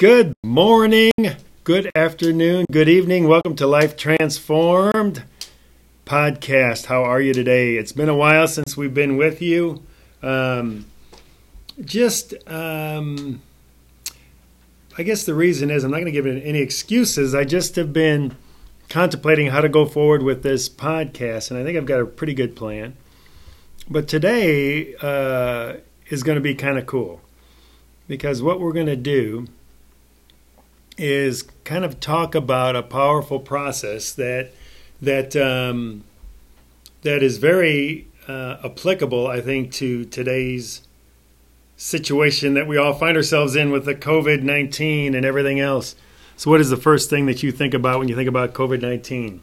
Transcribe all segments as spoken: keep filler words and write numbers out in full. Good morning, good afternoon, good evening. Welcome to Life Transformed Podcast. How are you today? It's been a while since we've been with you. Um, just, um, I guess the reason is I'm not going to give it any excuses. I just have been contemplating how to go forward with this podcast, and I think I've got a pretty good plan. But today uh, is going to be kind of cool because what we're going to do is kind of talk about a powerful process that that um, that is very uh, applicable, I think, to today's situation that we all find ourselves in with the COVID nineteen and everything else. So what is the first thing that you think about when you think about COVID nineteen?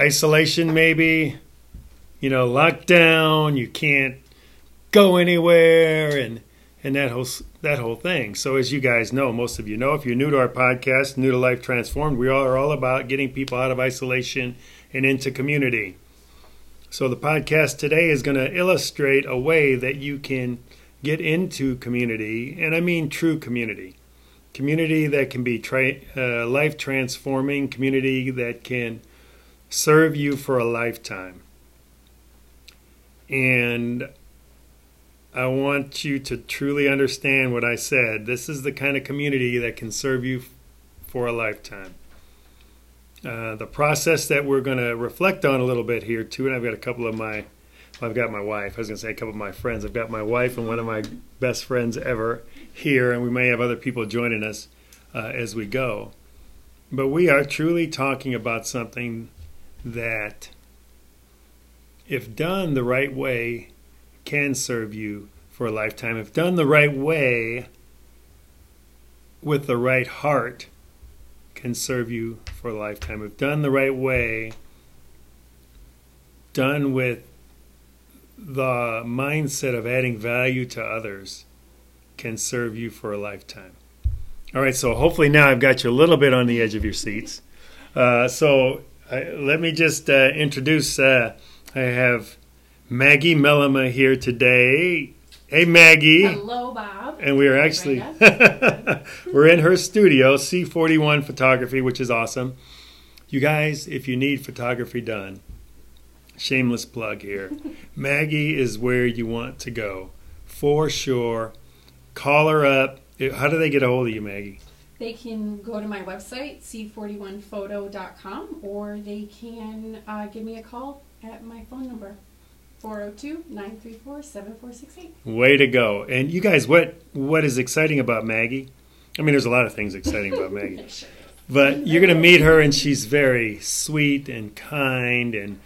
Isolation, maybe, you know, lockdown, you can't go anywhere, and And that whole that whole thing. So as you guys know, most of you know, if you're new to our podcast, new to Life Transformed, we are all about getting people out of isolation and into community. So the podcast today is going to illustrate a way that you can get into community, and I mean true community. Community that can be tra- uh, life-transforming, community that can serve you for a lifetime. And I want you to truly understand what I said. This is the kind of community that can serve you f- for a lifetime. Uh, the process that we're going to reflect on a little bit here too, and I've got a couple of my, well, I've got my wife. I was going to say a couple of my friends. I've got my wife and one of my best friends ever here, and we may have other people joining us uh, as we go. But we are truly talking about something that, if done the right way, can serve you for a lifetime. If done the right way, with the right heart, can serve you for a lifetime. If done the right way, done with the mindset of adding value to others, can serve you for a lifetime. All right, so hopefully now I've got you a little bit on the edge of your seats. Uh, so I, let me just uh, introduce, uh, I have Maggie Mellema here today. Hey, Maggie. Hello, Bob. And we are actually, we're in her studio, C forty-one Photography, which is awesome. You guys, if you need photography done, shameless plug here. Maggie is where you want to go, for sure. Call her up. How do they get a hold of you, Maggie? They can go to my website, c forty-one photo dot com, or they can uh, give me a call at my phone number. four oh two, nine three four, seven four six eight. Way to go. And you guys, what what is exciting about Maggie? I mean, there's a lot of things exciting about Maggie. Sure. But you're going to meet her, and she's very sweet and kind and,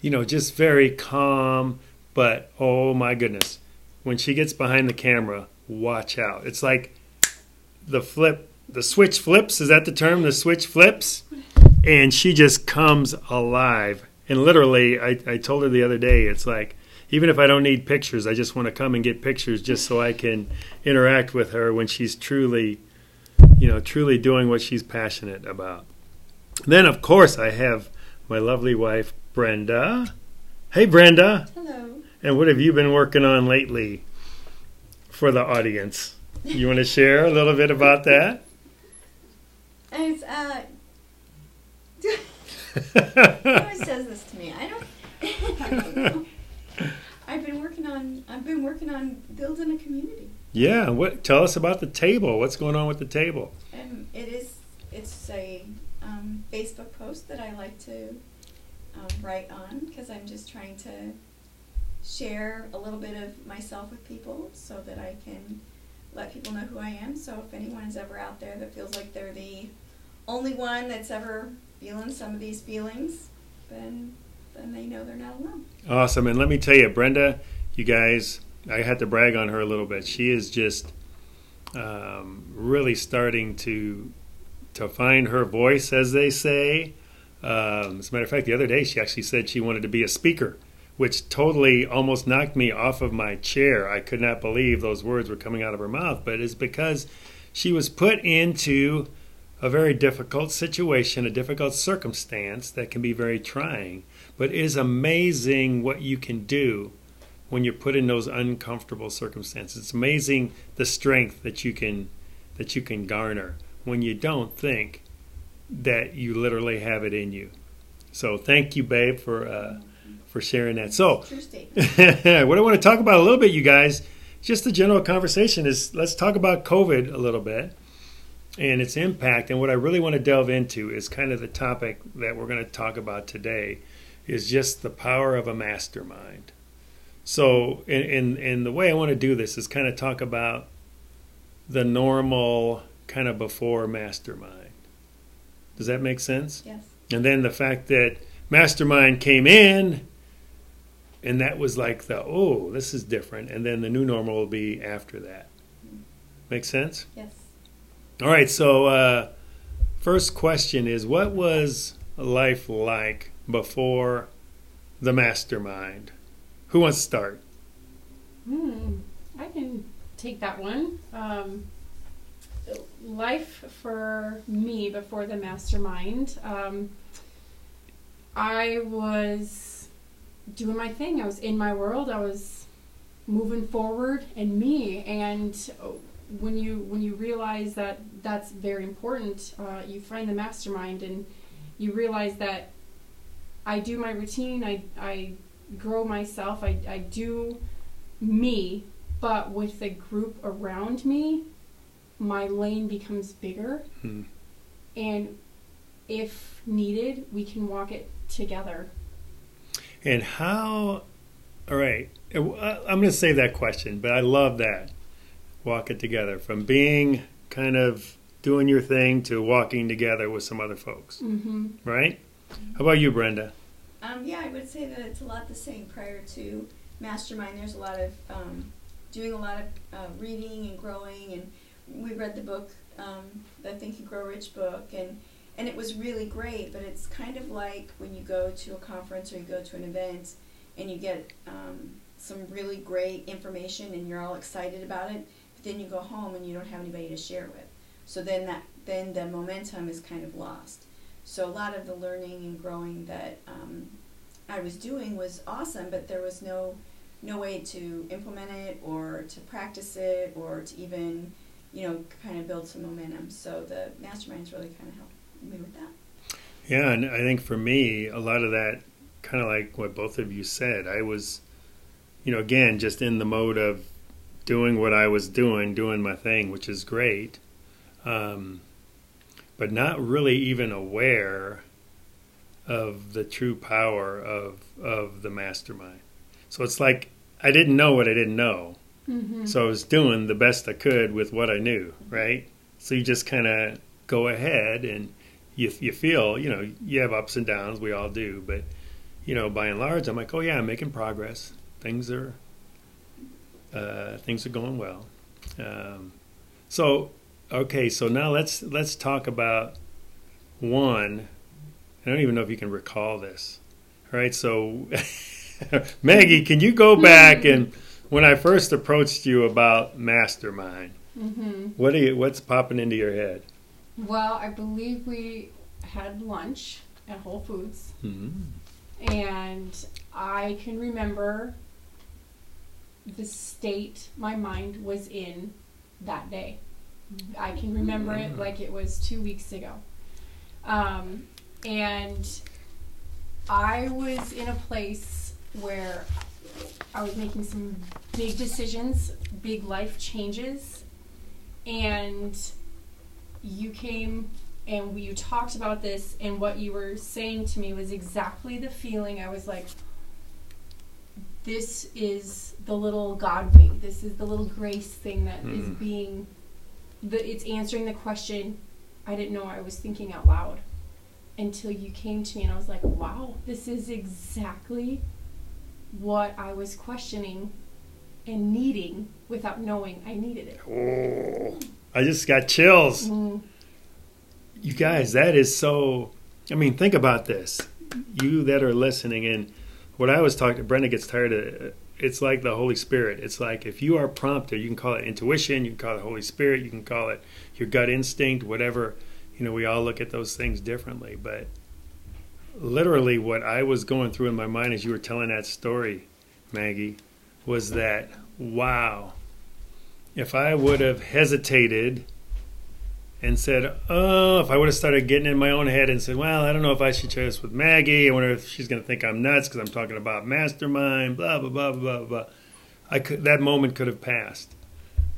you know, just very calm. But, oh, my goodness, when she gets behind the camera, watch out. It's like the flip, the switch flips. Is that the term? The switch flips? And she just comes alive. And literally, I, I told her the other day, it's like, even if I don't need pictures, I just want to come and get pictures just so I can interact with her when she's truly, you know, truly doing what she's passionate about. Then, of course, I have my lovely wife, Brenda. Hey, Brenda. Hello. And what have you been working on lately for the audience? You want to share a little bit about that? It's, uh... Everyone says this to me. I don't, I don't know. I've been working on. I've been working on building a community. Yeah. What? Tell us about the table. What's going on with the table? Um, it is. It's a um, Facebook post that I like to um, write on because I'm just trying to share a little bit of myself with people so that I can let people know who I am. So if anyone is ever out there that feels like they're the only one that's ever feeling some of these feelings, then then they know they're not alone. Awesome. And let me tell you, Brenda, you guys, I had to brag on her a little bit. She is just um, really starting to to find her voice, as they say. Um, as a matter of fact, the other day she actually said she wanted to be a speaker, which totally almost knocked me off of my chair. I could not believe those words were coming out of her mouth, but it's because she was put into a very difficult situation, a difficult circumstance that can be very trying. But it is amazing what you can do when you're put in those uncomfortable circumstances. It's amazing the strength that you can that you can garner when you don't think that you literally have it in you. So thank you, babe, for uh, for sharing that. So what I want to talk about a little bit, you guys, just the general conversation is, let's talk about COVID a little bit and its impact. And what I really want to delve into is kind of the topic that we're going to talk about today, is just the power of a mastermind. So in in, in the way I want to do this is kind of talk about the normal kind of before mastermind. Does that make sense? Yes. And then the fact that mastermind came in, and that was like the, oh, this is different. And then the new normal will be after that. Make sense? Yes. All right. So uh, first question is, what was life like before the mastermind? Who wants to start? Hmm, I can take that one. Um, life for me before the mastermind, um, I was doing my thing. I was in my world. I was moving forward and me. And when you when you realize that that's very important, uh, you find the mastermind and you realize that I do my routine. I I. grow myself, I, I do me, but with the group around me, my lane becomes bigger, hmm. and if needed, we can walk it together. And how, all right, I'm going to save that question, but I love that, walk it together, from being kind of doing your thing to walking together with some other folks, mm-hmm. right? How about you, Brenda? Um, yeah, I would say that it's a lot the same prior to Mastermind. There's a lot of um, doing a lot of uh, reading and growing, and we read the book, um, the Think and Grow Rich book, and, and it was really great, but it's kind of like when you go to a conference or you go to an event and you get um, some really great information and you're all excited about it, but then you go home and you don't have anybody to share with. So then that then the momentum is kind of lost. So a lot of the learning and growing that um, I was doing was awesome, but there was no no way to implement it or to practice it or to even, you know, kind of build some momentum. So the masterminds really kind of helped me with that. Yeah, and I think for me, a lot of that, kind of like what both of you said, I was, you know, again, just in the mode of doing what I was doing, doing my thing, which is great. Um but not really even aware of the true power of of the mastermind. So it's like I didn't know what I didn't know. Mm-hmm. So I was doing the best I could with what I knew, right? So you just kind of go ahead and you you feel, you know, you have ups and downs, we all do, but, you know, by and large, I'm like, oh yeah, I'm making progress. Things are, uh, things are going well. Um, so... Okay, so now let's let's talk about one. I don't even know if you can recall this. All right, so Maggie, can you go back and when I first approached you about mastermind, mm-hmm. what are you, what's popping into your head? Well, I believe we had lunch at Whole Foods, mm-hmm. and I can remember the state my mind was in that day. I can remember it like it was two weeks ago. Um, and I was in a place where I was making some big decisions, big life changes, and you came and you talked about this, and what you were saying to me was exactly the feeling. I was like, this is the little God wink. This is the little grace thing that mm. is being... The, it's answering the question I didn't know I was thinking out loud until you came to me, and I was like, wow, this is exactly what I was questioning and needing without knowing I needed it. Oh, I just got chills. Mm. You guys, that is so, I mean, think about this. You that are listening, and what I was talking to, Brenda gets tired of, it's like the Holy Spirit. It's like if you are prompted, you can call it intuition, you can call it Holy Spirit, you can call it your gut instinct, whatever. You know, we all look at those things differently. But literally what I was going through in my mind as you were telling that story, Maggie, was that, wow, if I would have hesitated and said, oh, if I would have started getting in my own head and said, well, I don't know if I should share this with Maggie. I wonder if she's going to think I'm nuts because I'm talking about mastermind, blah, blah, blah, blah, blah. I could, that moment could have passed.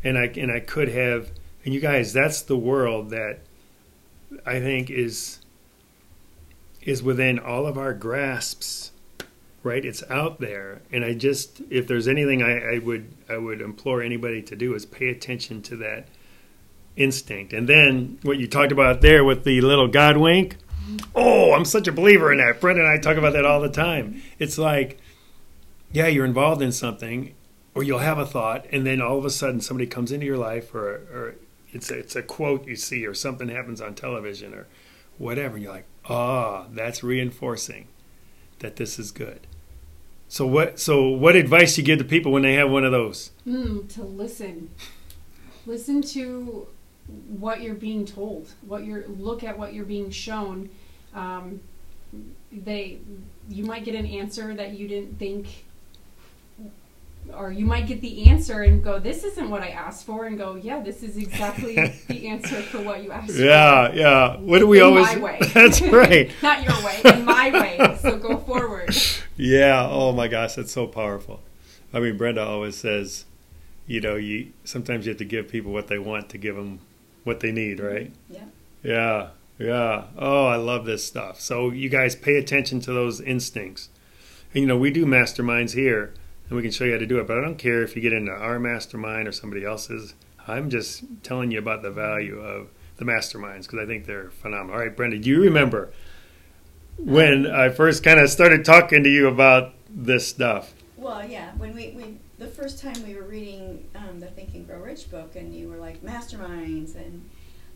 And I, and I could have, and you guys, that's the world that I think is, is within all of our grasps, right? It's out there. And I just, if there's anything I, I would, I would implore anybody to do is pay attention to that instinct. And then what you talked about there with the little God wink. Oh, I'm such a believer in that. Brent and I talk about that all the time. It's like, yeah, you're involved in something or you'll have a thought. And then all of a sudden somebody comes into your life or, or it's a, it's a quote you see or something happens on television or whatever. And you're like, ah, oh, that's reinforcing that this is good. So what, so what advice you give to people when they have one of those? Mm, to listen. Listen to what you're being told, what you're look at what you're being shown. Um, they, you might get an answer that you didn't think, or you might get the answer and go, this isn't what I asked for, and go, yeah, this is exactly the answer for what you asked yeah, for. Yeah, yeah. What do we in always? My way. That's right. Not your way, in my way. So go forward. Yeah. Oh my gosh, that's so powerful. I mean, Brenda always says, you know, you sometimes you have to give people what they want to give them what they need, right? Yeah. Yeah. Yeah. Oh, I love this stuff. So you guys pay attention to those instincts. And, you know, we do masterminds here, and we can show you how to do it. But I don't care if you get into our mastermind or somebody else's. I'm just telling you about the value of the masterminds because I think they're phenomenal. All right, Brenda, do you remember when I first kind of started talking to you about this stuff? Well, yeah, when we... we the first time we were reading um, the Think and Grow Rich book, and you were like, masterminds, and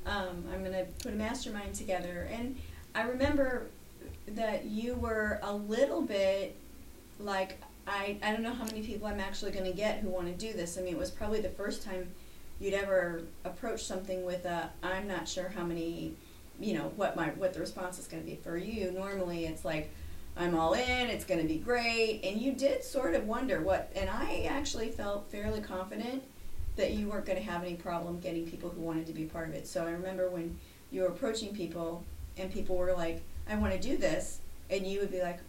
um, I'm going to put a mastermind together. And I remember that you were a little bit like, I, I don't know how many people I'm actually going to get who want to do this. I mean, it was probably the first time you'd ever approach something with a, I'm not sure how many, you know, what my what the response is going to be for you. Normally it's like, I'm all in, it's going to be great, and you did sort of wonder what, and I actually felt fairly confident that you weren't going to have any problem getting people who wanted to be part of it. So I remember when you were approaching people, and people were like, I want to do this, and you would be like,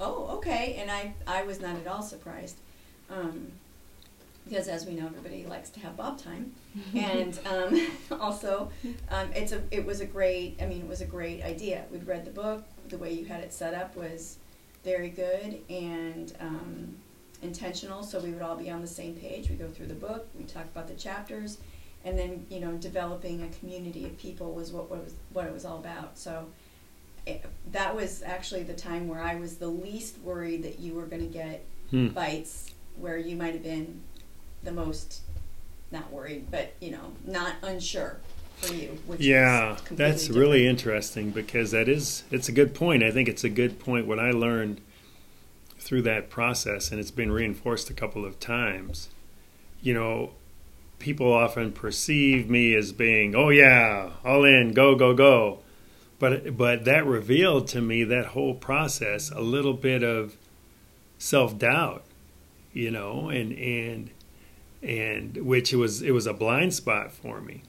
oh, okay, and I, I was not at all surprised, um, because as we know, everybody likes to have Bob time, and um, also, um, it's a, it was a great, I mean, it was a great idea. We'd read the book. The way you had it set up was very good and um, intentional, so we would all be on the same page. We go through the book, we talk about the chapters, and then, you know, developing a community of people was what, what was what it was all about. So it, that was actually the time where I was the least worried that you were going to get hmm. bites, where you might have been the most not worried, but, you know, not unsure. For you, which yeah, that's different. Really interesting because that is, it's a good point. I think it's a good point. What I learned through that process, and it's been reinforced a couple of times, you know, people often perceive me as being, oh yeah, all in, go, go, go. But, but that revealed to me that whole process, a little bit of self-doubt, you know, and, and, and which it was, it was a blind spot for me.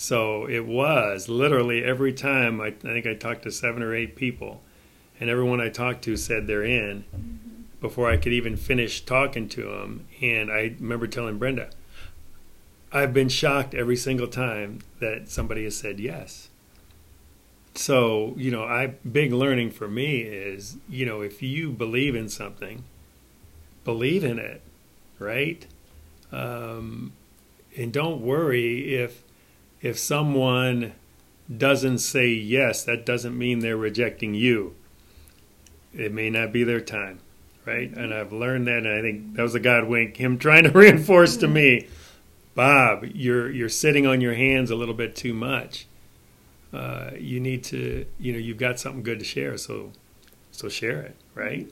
So it was literally every time, I, I think I talked to seven or eight people, and everyone I talked to said they're in mm-hmm. before I could even finish talking to them. And I remember telling Brenda, I've been shocked every single time that somebody has said yes. So, you know, I big learning for me is, you know, if you believe in something, believe in it, right? Um, and don't worry if, If someone doesn't say yes, that doesn't mean they're rejecting you. It may not be their time, right? And I've learned that, and I think that was a God wink, him trying to reinforce to me, Bob, you're you're sitting on your hands a little bit too much. Uh, you need to, you know, you've got something good to share, so so share it, right?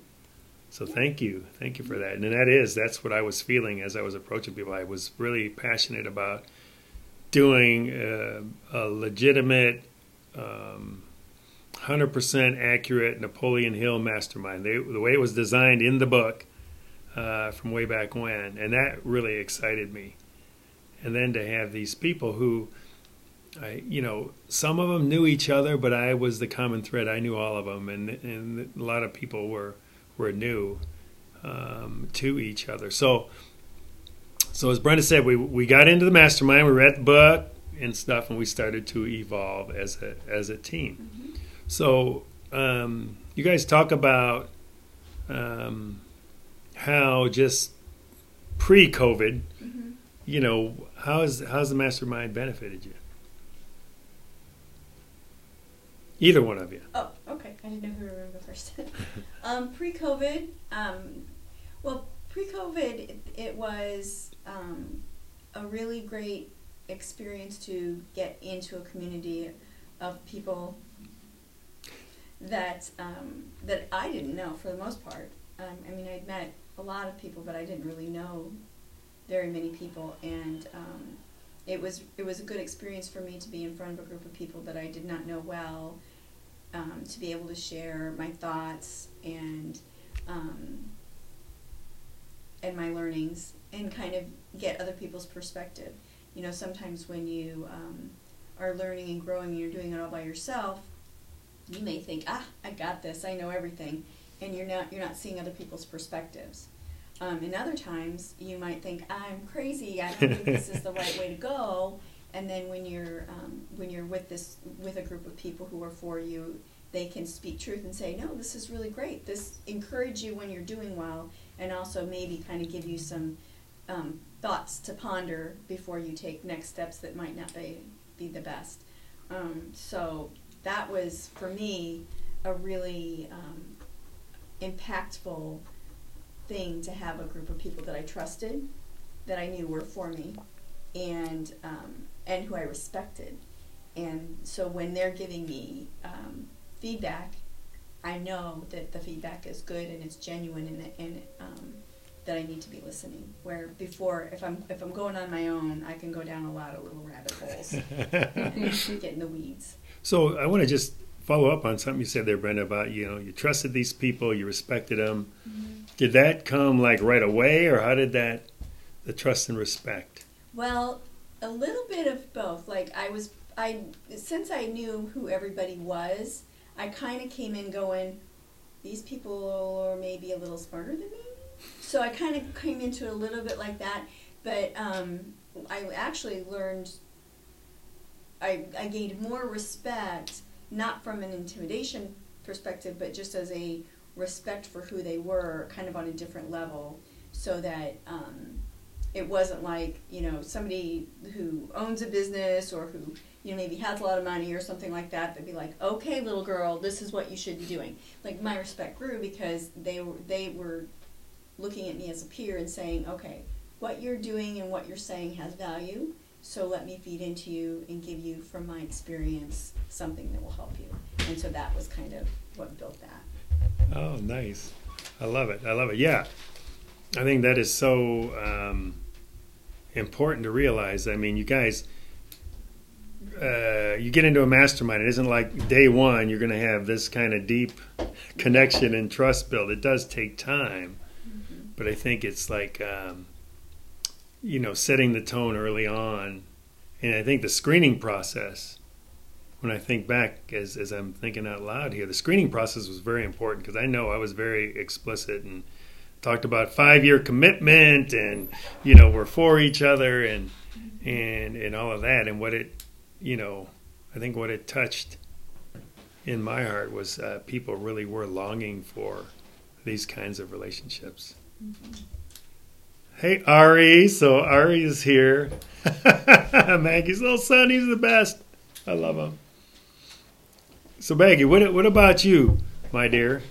So thank you. Thank you for that. And that is, that's what I was feeling as I was approaching people. I was really passionate about doing uh, a legitimate, um, one hundred percent accurate Napoleon Hill mastermind. They, the way it was designed in the book uh, from way back when. And that really excited me. And then to have these people who I, you know, some of them knew each other, but I was the common thread. I knew all of them, and and a lot of people were were new um, to each other. So, so as Brenda said, we we got into the mastermind. We read the book and stuff, and we started to evolve as a as a team. Mm-hmm. So, um, you guys talk about um, how just pre-COVID, mm-hmm. you know, how is how's the mastermind benefited you? Either one of you. Oh, okay. I didn't know who we were going to go first. um, pre-COVID, um, well, pre-COVID, it, it was um, a really great experience to get into a community of people that um, that I didn't know for the most part. Um, I mean, I'd met a lot of people, but I didn't really know very many people, and um, it was it was a good experience for me to be in front of a group of people that I did not know well, um, to be able to share my thoughts and um, and my learnings, and kind of get other people's perspective. You know, sometimes when you um, are learning and growing and you're doing it all by yourself, you may think, ah, I got this, I know everything, and you're not you're not seeing other people's perspectives. Um, and other times, you might think, I'm crazy, I don't think this is the right way to go. And then when you're um, when you're with this with a group of people who are for you, they can speak truth and say, no, this is really great. This encourage you when you're doing well, and also maybe kind of give you some um, thoughts to ponder before you take next steps that might not be, be the best. Um, so that was, for me, a really um, impactful thing to have a group of people that I trusted, that I knew were for me, and um, and who I respected. And so when they're giving me um, feedback, I know that the feedback is good and it's genuine, and that, and um, that I need to be listening. Where before, if I'm if I'm going on my own, I can go down a lot of little rabbit holes and get in the weeds. So I want to just follow up on something you said there, Brenda, about, you know, you trusted these people, you respected them. Mm-hmm. Did that come like right away, or how did that, the trust and respect? Well, a little bit of both. Like I was, I since I knew who everybody was, I kind of came in going, these people are maybe a little smarter than me. So I kind of came into it a little bit like that. But um, I actually learned, I, I gained more respect, not from an intimidation perspective, but just as a respect for who they were, kind of on a different level, so that um, it wasn't like, you know, somebody who owns a business or who, you know, maybe has a lot of money or something like that, that'd be like, okay, little girl, this is what you should be doing. Like, my respect grew because they were they were looking at me as a peer and saying, okay, what you're doing and what you're saying has value, so let me feed into you and give you, from my experience, something that will help you. And so that was kind of what built that. Oh, nice. I love it. I love it. Yeah. I think that is so um, important to realize. I mean, you guys, uh, you get into a mastermind. It isn't like day one you're going to have this kind of deep connection and trust build. It does take time. Mm-hmm. But I think it's like, um, you know, setting the tone early on. And I think the screening process, when I think back, as as I'm thinking out loud here, the screening process was very important, because I know I was very explicit and talked about five-year commitment, and, you know, we're for each other, and and and all of that. And what it, you know, I think what it touched in my heart was uh, people really were longing for these kinds of relationships. Mm-hmm. Hey, Ari. So Ari is here. Maggie's little son. He's the best. I love him. So Maggie, what what about you, my dear?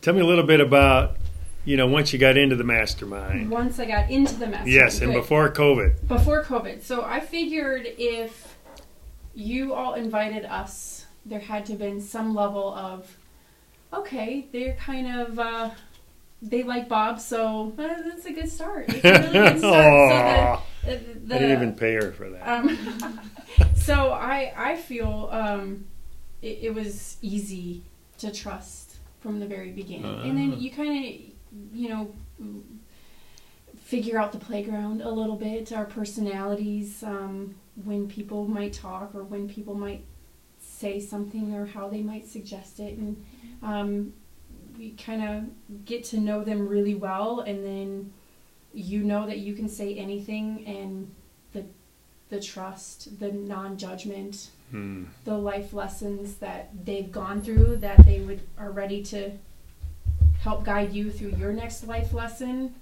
Tell me a little bit about, you know, once you got into the mastermind. Once I got into the mastermind. Yes, and before COVID. Before COVID. So I figured if you all invited us, there had to have been some level of, okay, they're kind of, uh, they like Bob, so uh, that's a good start. It's a really good start. So the, the, I didn't even pay her for that. Um, So I, I feel um, it, it was easy to trust from the very beginning. Uh, and then you kind of, you know, figure out the playground a little bit, our personalities, um, when people might talk or when people might say something or how they might suggest it, and um, we kind of get to know them really well, and then you know that you can say anything, and the the trust, the non-judgment, hmm. the life lessons that they've gone through, that they would are ready to help guide you through your next life lesson,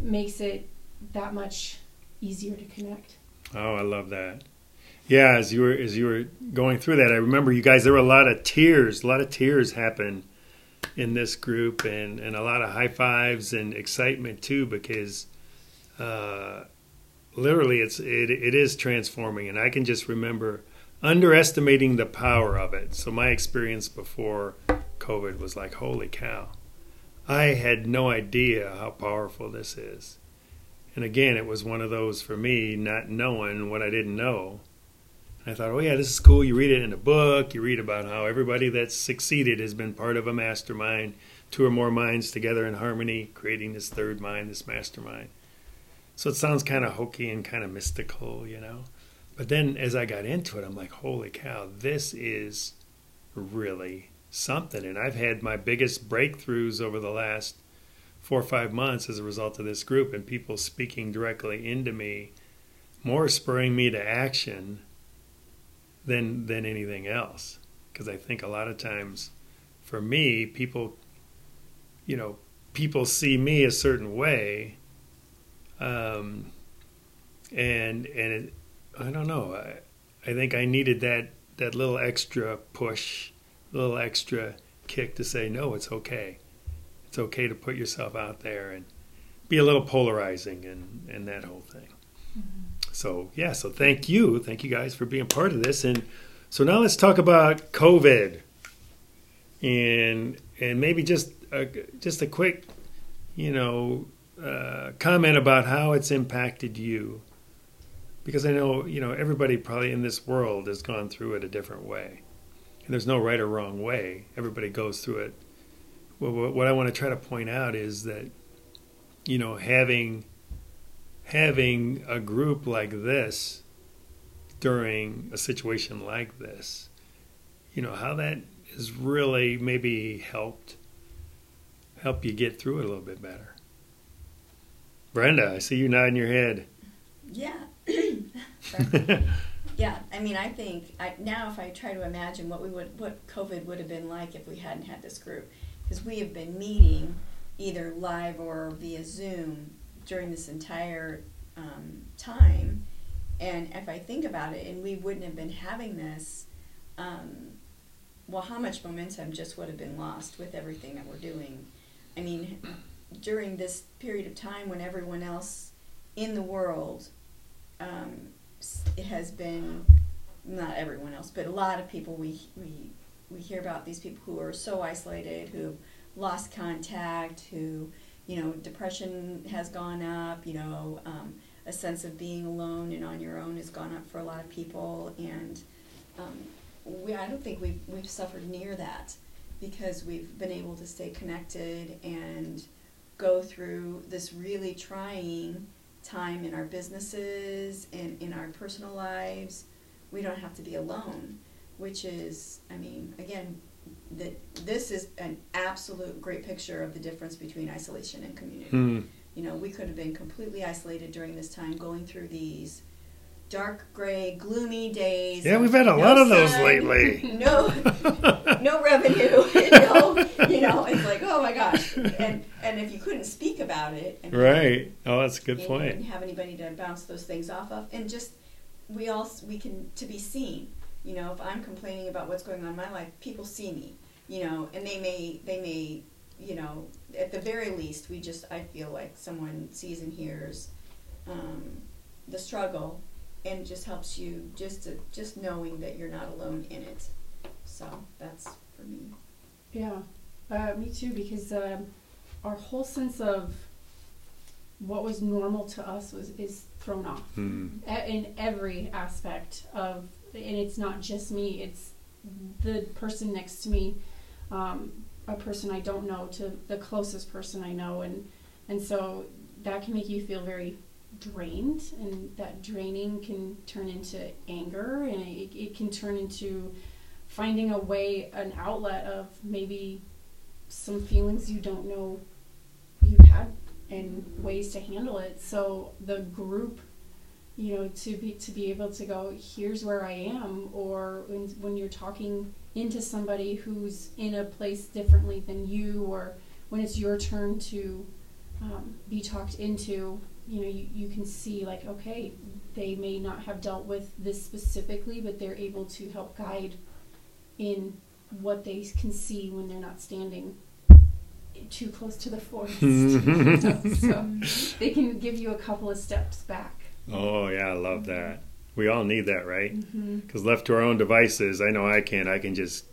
makes it that much easier to connect. Oh, I love that. Yeah, as you were as you were going through that, I remember you guys, there were a lot of tears, a lot of tears happened in this group, and, and a lot of high fives and excitement too, because uh, literally it's it it is transforming, and I can just remember underestimating the power of it. So my experience before COVID was like, holy cow, I had no idea how powerful this is. And again, it was one of those for me, not knowing what I didn't know. And I thought, oh yeah, this is cool. You read it in a book. You read about how everybody that's succeeded has been part of a mastermind, two or more minds together in harmony, creating this third mind, this mastermind. So it sounds kind of hokey and kind of mystical, you know. But then as I got into it, I'm like, holy cow, this is really something. And I've had my biggest breakthroughs over the last four or five months as a result of this group, and people speaking directly into me, more spurring me to action than than anything else. Because I think a lot of times for me, people, you know, people see me a certain way, um, and and it, I don't know. I, I think I needed that that little extra push, little extra kick to say, no, it's okay. It's okay to put yourself out there and be a little polarizing, and, and that whole thing. Mm-hmm. So, yeah, so thank you. Thank you guys for being part of this. And so now let's talk about COVID. And and maybe just a, just a quick, you know, uh, comment about how it's impacted you. Because I know, you know, everybody probably in this world has gone through it a different way. And there's no right or wrong way. Everybody goes through it. Well, what I want to try to point out is that, you know, having having a group like this during a situation like this, you know, how that has really maybe helped help you get through it a little bit better. Brenda, I see you nodding your head. Yeah. Yeah, I mean, I think I, now if I try to imagine what we would, what COVID would have been like if we hadn't had this group. Because we have been meeting either live or via Zoom during this entire um, time. And if I think about it, and we wouldn't have been having this, um, well, how much momentum just would have been lost with everything that we're doing. I mean, during this period of time when everyone else in the world, um, it has been, not everyone else, but a lot of people we we. We hear about these people who are so isolated, who lost contact, who, you know, depression has gone up, you know, um, a sense of being alone and on your own has gone up for a lot of people. And um, we, I don't think we've, we've suffered near that, because we've been able to stay connected and go through this really trying time in our businesses and in our personal lives. We don't have to be alone. Which is, I mean, again, that this is an absolute great picture of the difference between isolation and community. Mm. You know, we could have been completely isolated during this time, going through these dark, gray, gloomy days. Yeah, we've had a no lot of those sun, lately. No, no revenue. No, you know, it's like, oh my gosh. And and if you couldn't speak about it, and right? Oh, that's a good point. You didn't have anybody to bounce those things off of, and just we all we can to be seen. You know, if I'm complaining about what's going on in my life, people see me, you know, and they may, they may, you know, at the very least, we just, I feel like someone sees and hears um, the struggle, and just helps you just to, just knowing that you're not alone in it. So that's for me. Yeah, uh, me too, because um, our whole sense of what was normal to us was is thrown off mm. in every aspect of. And it's not just me, it's the person next to me, um, a person I don't know, to the closest person I know. And, and so that can make you feel very drained, and that draining can turn into anger, and it, it can turn into finding a way, an outlet of maybe some feelings you don't know you've had and ways to handle it. So the group, you know, to be to be able to go, here's where I am, or when, when you're talking into somebody who's in a place differently than you, or when it's your turn to um, be talked into, you know, you, you can see like, okay, they may not have dealt with this specifically, but they're able to help guide in what they can see when they're not standing too close to the forest. So they can give you a couple of steps back. Oh yeah, I love that. We all need that, right? Because mm-hmm. left to our own devices, I know I can. I can just,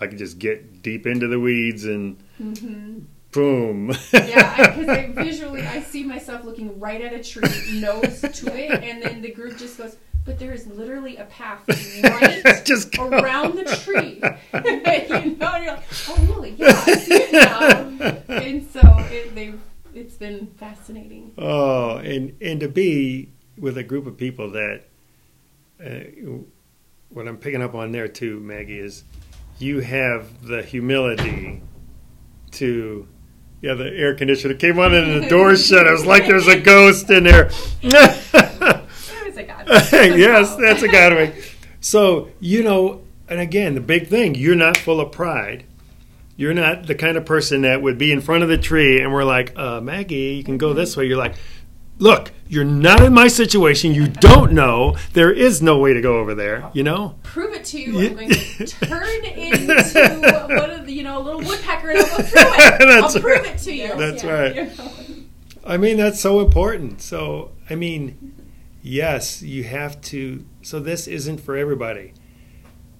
I can just get deep into the weeds and mm-hmm. boom. Yeah, because I, I visually, I see myself looking right at a tree, nose to it, and then the group just goes, but there is literally a path right just around the tree. You know, and you're like, oh really? Yeah, I see it now. And so it, they've. It's been fascinating. Oh, and, and to be with a group of people that, uh, what I'm picking up on there too, Maggie, is you have the humility to, yeah, the air conditioner came on and the door shut. I was like, there's a ghost in there. There's a God. Yes, that's a God wing. So, you know, and again, the big thing, you're not full of pride. You're not the kind of person that would be in front of the tree and we're like, uh, Maggie, you can go this way. You're like, look, you're not in my situation. You don't know. There is no way to go over there, you know? Prove it to you. I'm going to turn into one of the, you know, a little woodpecker and I'll go through it. I'll prove right. it to you. That's yeah. right. You know? I mean, that's so important. So, I mean, yes, you have to. So this isn't for everybody.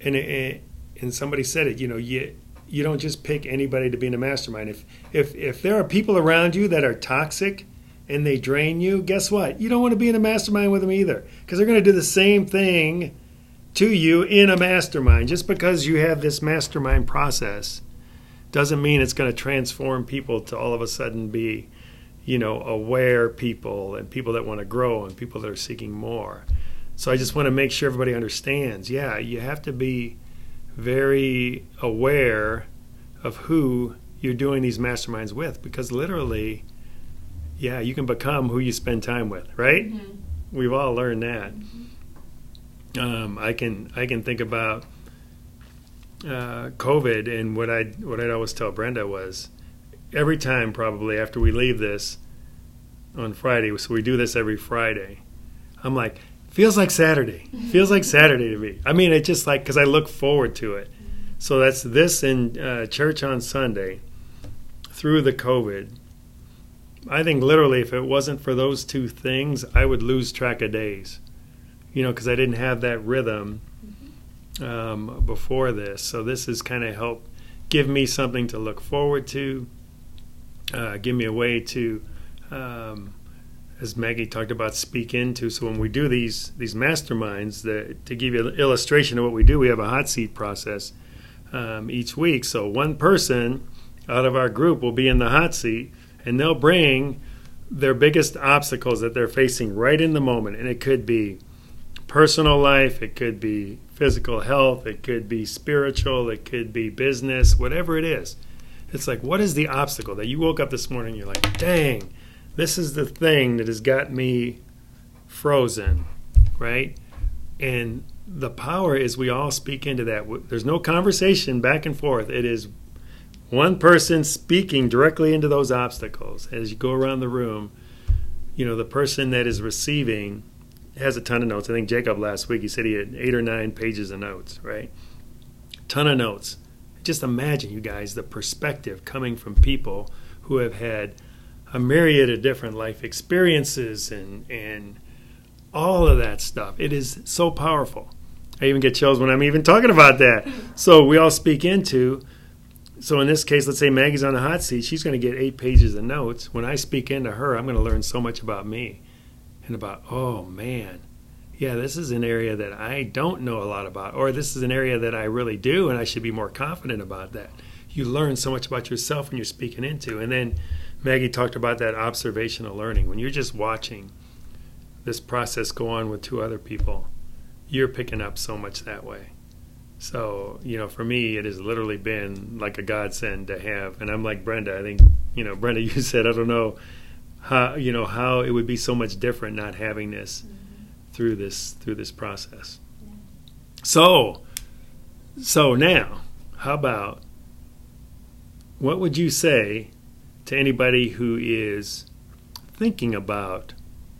And, it, and somebody said it, you know, you... You don't just pick anybody to be in a mastermind. If if if there are people around you that are toxic and they drain you, guess what? You don't want to be in a mastermind with them either, because they're going to do the same thing to you in a mastermind. Just because you have this mastermind process doesn't mean it's going to transform people to all of a sudden be, you know, aware people and people that want to grow and people that are seeking more. So I just want to make sure everybody understands, yeah, you have to be very aware of who you're doing these masterminds with, because literally, yeah, you can become who you spend time with, right? Mm-hmm. We've all learned that. Mm-hmm. Um, I can I can think about uh, COVID, and what I what I'd always tell Brenda was, every time probably after we leave this on Friday, so we do this every Friday, I'm like, feels like Saturday. Feels like Saturday to me. I mean, it just like, because I look forward to it. So that's this in uh, church on Sunday through the COVID. I think literally if it wasn't for those two things, I would lose track of days, you know, because I didn't have that rhythm um, before this. So this has kind of helped give me something to look forward to, uh, give me a way to... Um, as Maggie talked about, speak into. So when we do these these masterminds, the, to give you an illustration of what we do, we have a hot seat process um, each week. So one person out of our group will be in the hot seat, and they'll bring their biggest obstacles that they're facing right in the moment. And it could be personal life, it could be physical health, it could be spiritual, it could be business, whatever it is. It's like, what is the obstacle that you woke up this morning and you're like, dang, this is the thing that has got me frozen, right? And the power is we all speak into that. There's no conversation back and forth. It is one person speaking directly into those obstacles. As you go around the room, you know, the person that is receiving has a ton of notes. I think Jacob last week, he said he had eight or nine pages of notes, right? Ton of notes. Just imagine, you guys, the perspective coming from people who have had a myriad of different life experiences and and all of that stuff. It is so powerful. I even get chills when I'm even talking about that. So we all speak into, so in this case, let's say Maggie's on the hot seat. She's going to get eight pages of notes. When I speak into her, I'm going to learn so much about me and about, oh, man, yeah, this is an area that I don't know a lot about, or this is an area that I really do, and I should be more confident about that. You learn so much about yourself when you're speaking into. And then Maggie talked about that observational learning. When you're just watching this process go on with two other people, you're picking up so much that way. So, you know, for me, it has literally been like a godsend to have. And I'm like Brenda. I think, you know, Brenda, you said, I don't know how, you know, how it would be so much different not having this mm-hmm. through this through this process. Yeah. So, so now, how about, what would you say to anybody who is thinking about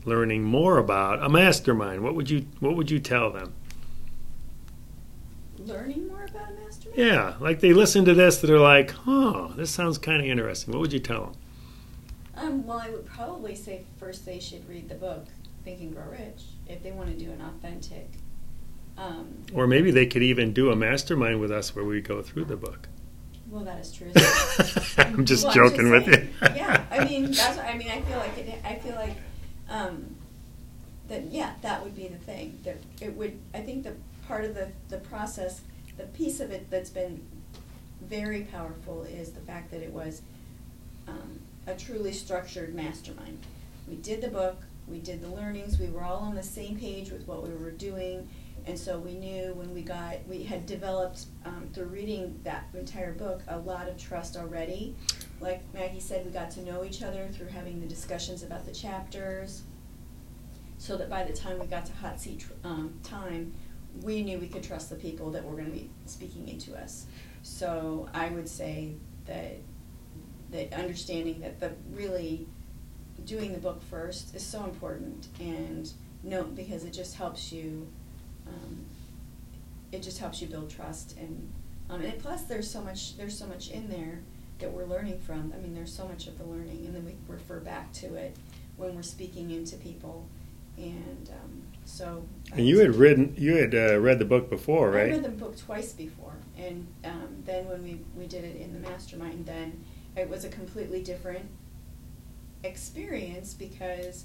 learning more about a mastermind? What would you what would you tell them? Learning more about a mastermind? Yeah, like they listen to this, they're like, oh, this sounds kind of interesting. What would you tell them? Um, well, I would probably say first they should read the book, Think and Grow Rich, if they want to do an authentic. Um, or maybe they could even do a mastermind with us where we go through the book. Well, that is true. I'm just well, joking I'm just with saying, you. Yeah, I mean, that's. What, I mean, I feel like it, I feel like um, that. Yeah, that would be the thing. That it would. I think the part of the the process, the piece of it that's been very powerful is the fact that it was um, a truly structured mastermind. We did the book. We did the learnings. We were all on the same page with what we were doing. And so we knew when we got, we had developed um, through reading that entire book a lot of trust already. Like Maggie said, we got to know each other through having the discussions about the chapters, so that by the time we got to hot seat um, time, we knew we could trust the people that were going to be speaking into us. So I would say that that understanding that the really doing the book first is so important, and no, because it just helps you. Um, it just helps you build trust, and um, and plus there's so much there's so much in there that we're learning from. I mean, there's so much of the learning, and then we refer back to it when we're speaking into people, and um, so. And you had written you had uh, read the book before, right? I read the book twice before, and um, then when we, we did it in the mastermind, then it was a completely different experience because,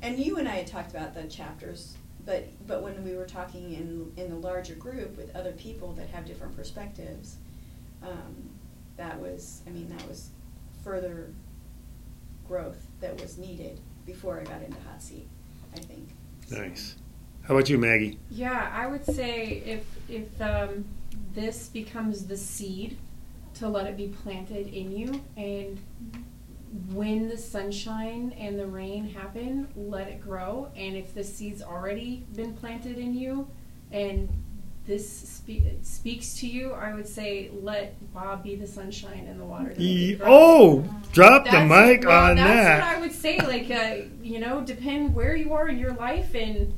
and you and I had talked about the chapters. But but when we were talking in in the larger group with other people that have different perspectives, um, that was I mean that was further growth that was needed before I got into hot seat, I think. Nice. So. How about you, Maggie? Yeah, I would say if if um, this becomes the seed, to let it be planted in you, and when the sunshine and the rain happen, let it grow. And if the seed's already been planted in you and this spe- speaks to you, I would say let Bob be the sunshine and the water. E- oh, um, drop the mic well, on that's that. That's what I would say. Like, uh, you know, depend where you are in your life and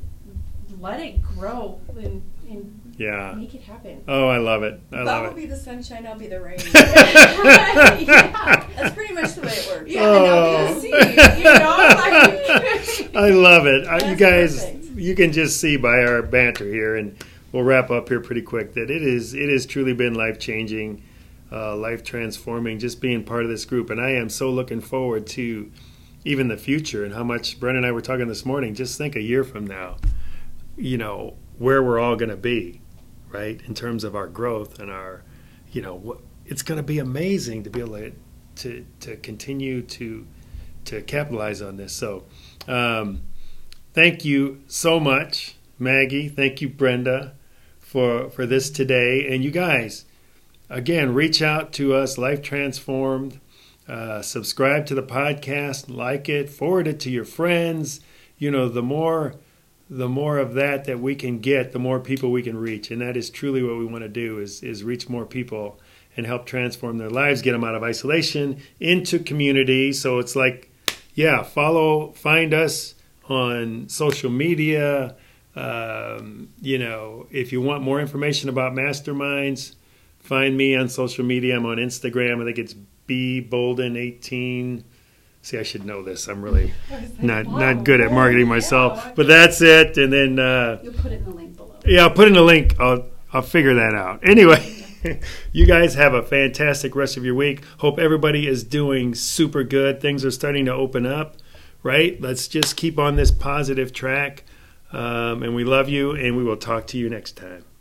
let it grow and, and yeah. make it happen. Oh, I love it. I Bob love it. Bob will be the sunshine, I'll be the rain. Yeah, that's pretty much the way it works. Yeah, oh. And I'll be the sea, you know? Like, I love it. That's you guys, perfect. You can just see by our banter here, and we'll wrap up here pretty quick, that it is it has truly been life-changing, uh, life-transforming, just being part of this group. And I am so looking forward to even the future and how much Brent and I were talking this morning. Just think a year from now, you know, where we're all going to be, right, in terms of our growth and our, you know, it's going to be amazing to be able to to, to continue to to capitalize on this. So um, thank you so much, Maggie. Thank you, Brenda, for, for this today. And you guys, again, reach out to us, Life Transformed. Uh, subscribe to the podcast, like it, forward it to your friends. You know, the more... the more of that that we can get, the more people we can reach. And that is truly what we want to do is, is reach more people and help transform their lives, get them out of isolation into community. So it's like, yeah, follow, find us on social media. Um, you know, if you want more information about masterminds, find me on social media. I'm on Instagram. I think it's b bolden eighteen. See, I should know this. I'm really not wow. not good at marketing myself. Yeah. But that's it. And then... Uh, you'll put it in the link below. Yeah, I'll put in the link. I'll, I'll figure that out. Anyway, you guys have a fantastic rest of your week. Hope everybody is doing super good. Things are starting to open up, right? Let's just keep on this positive track. Um, and we love you, and we will talk to you next time.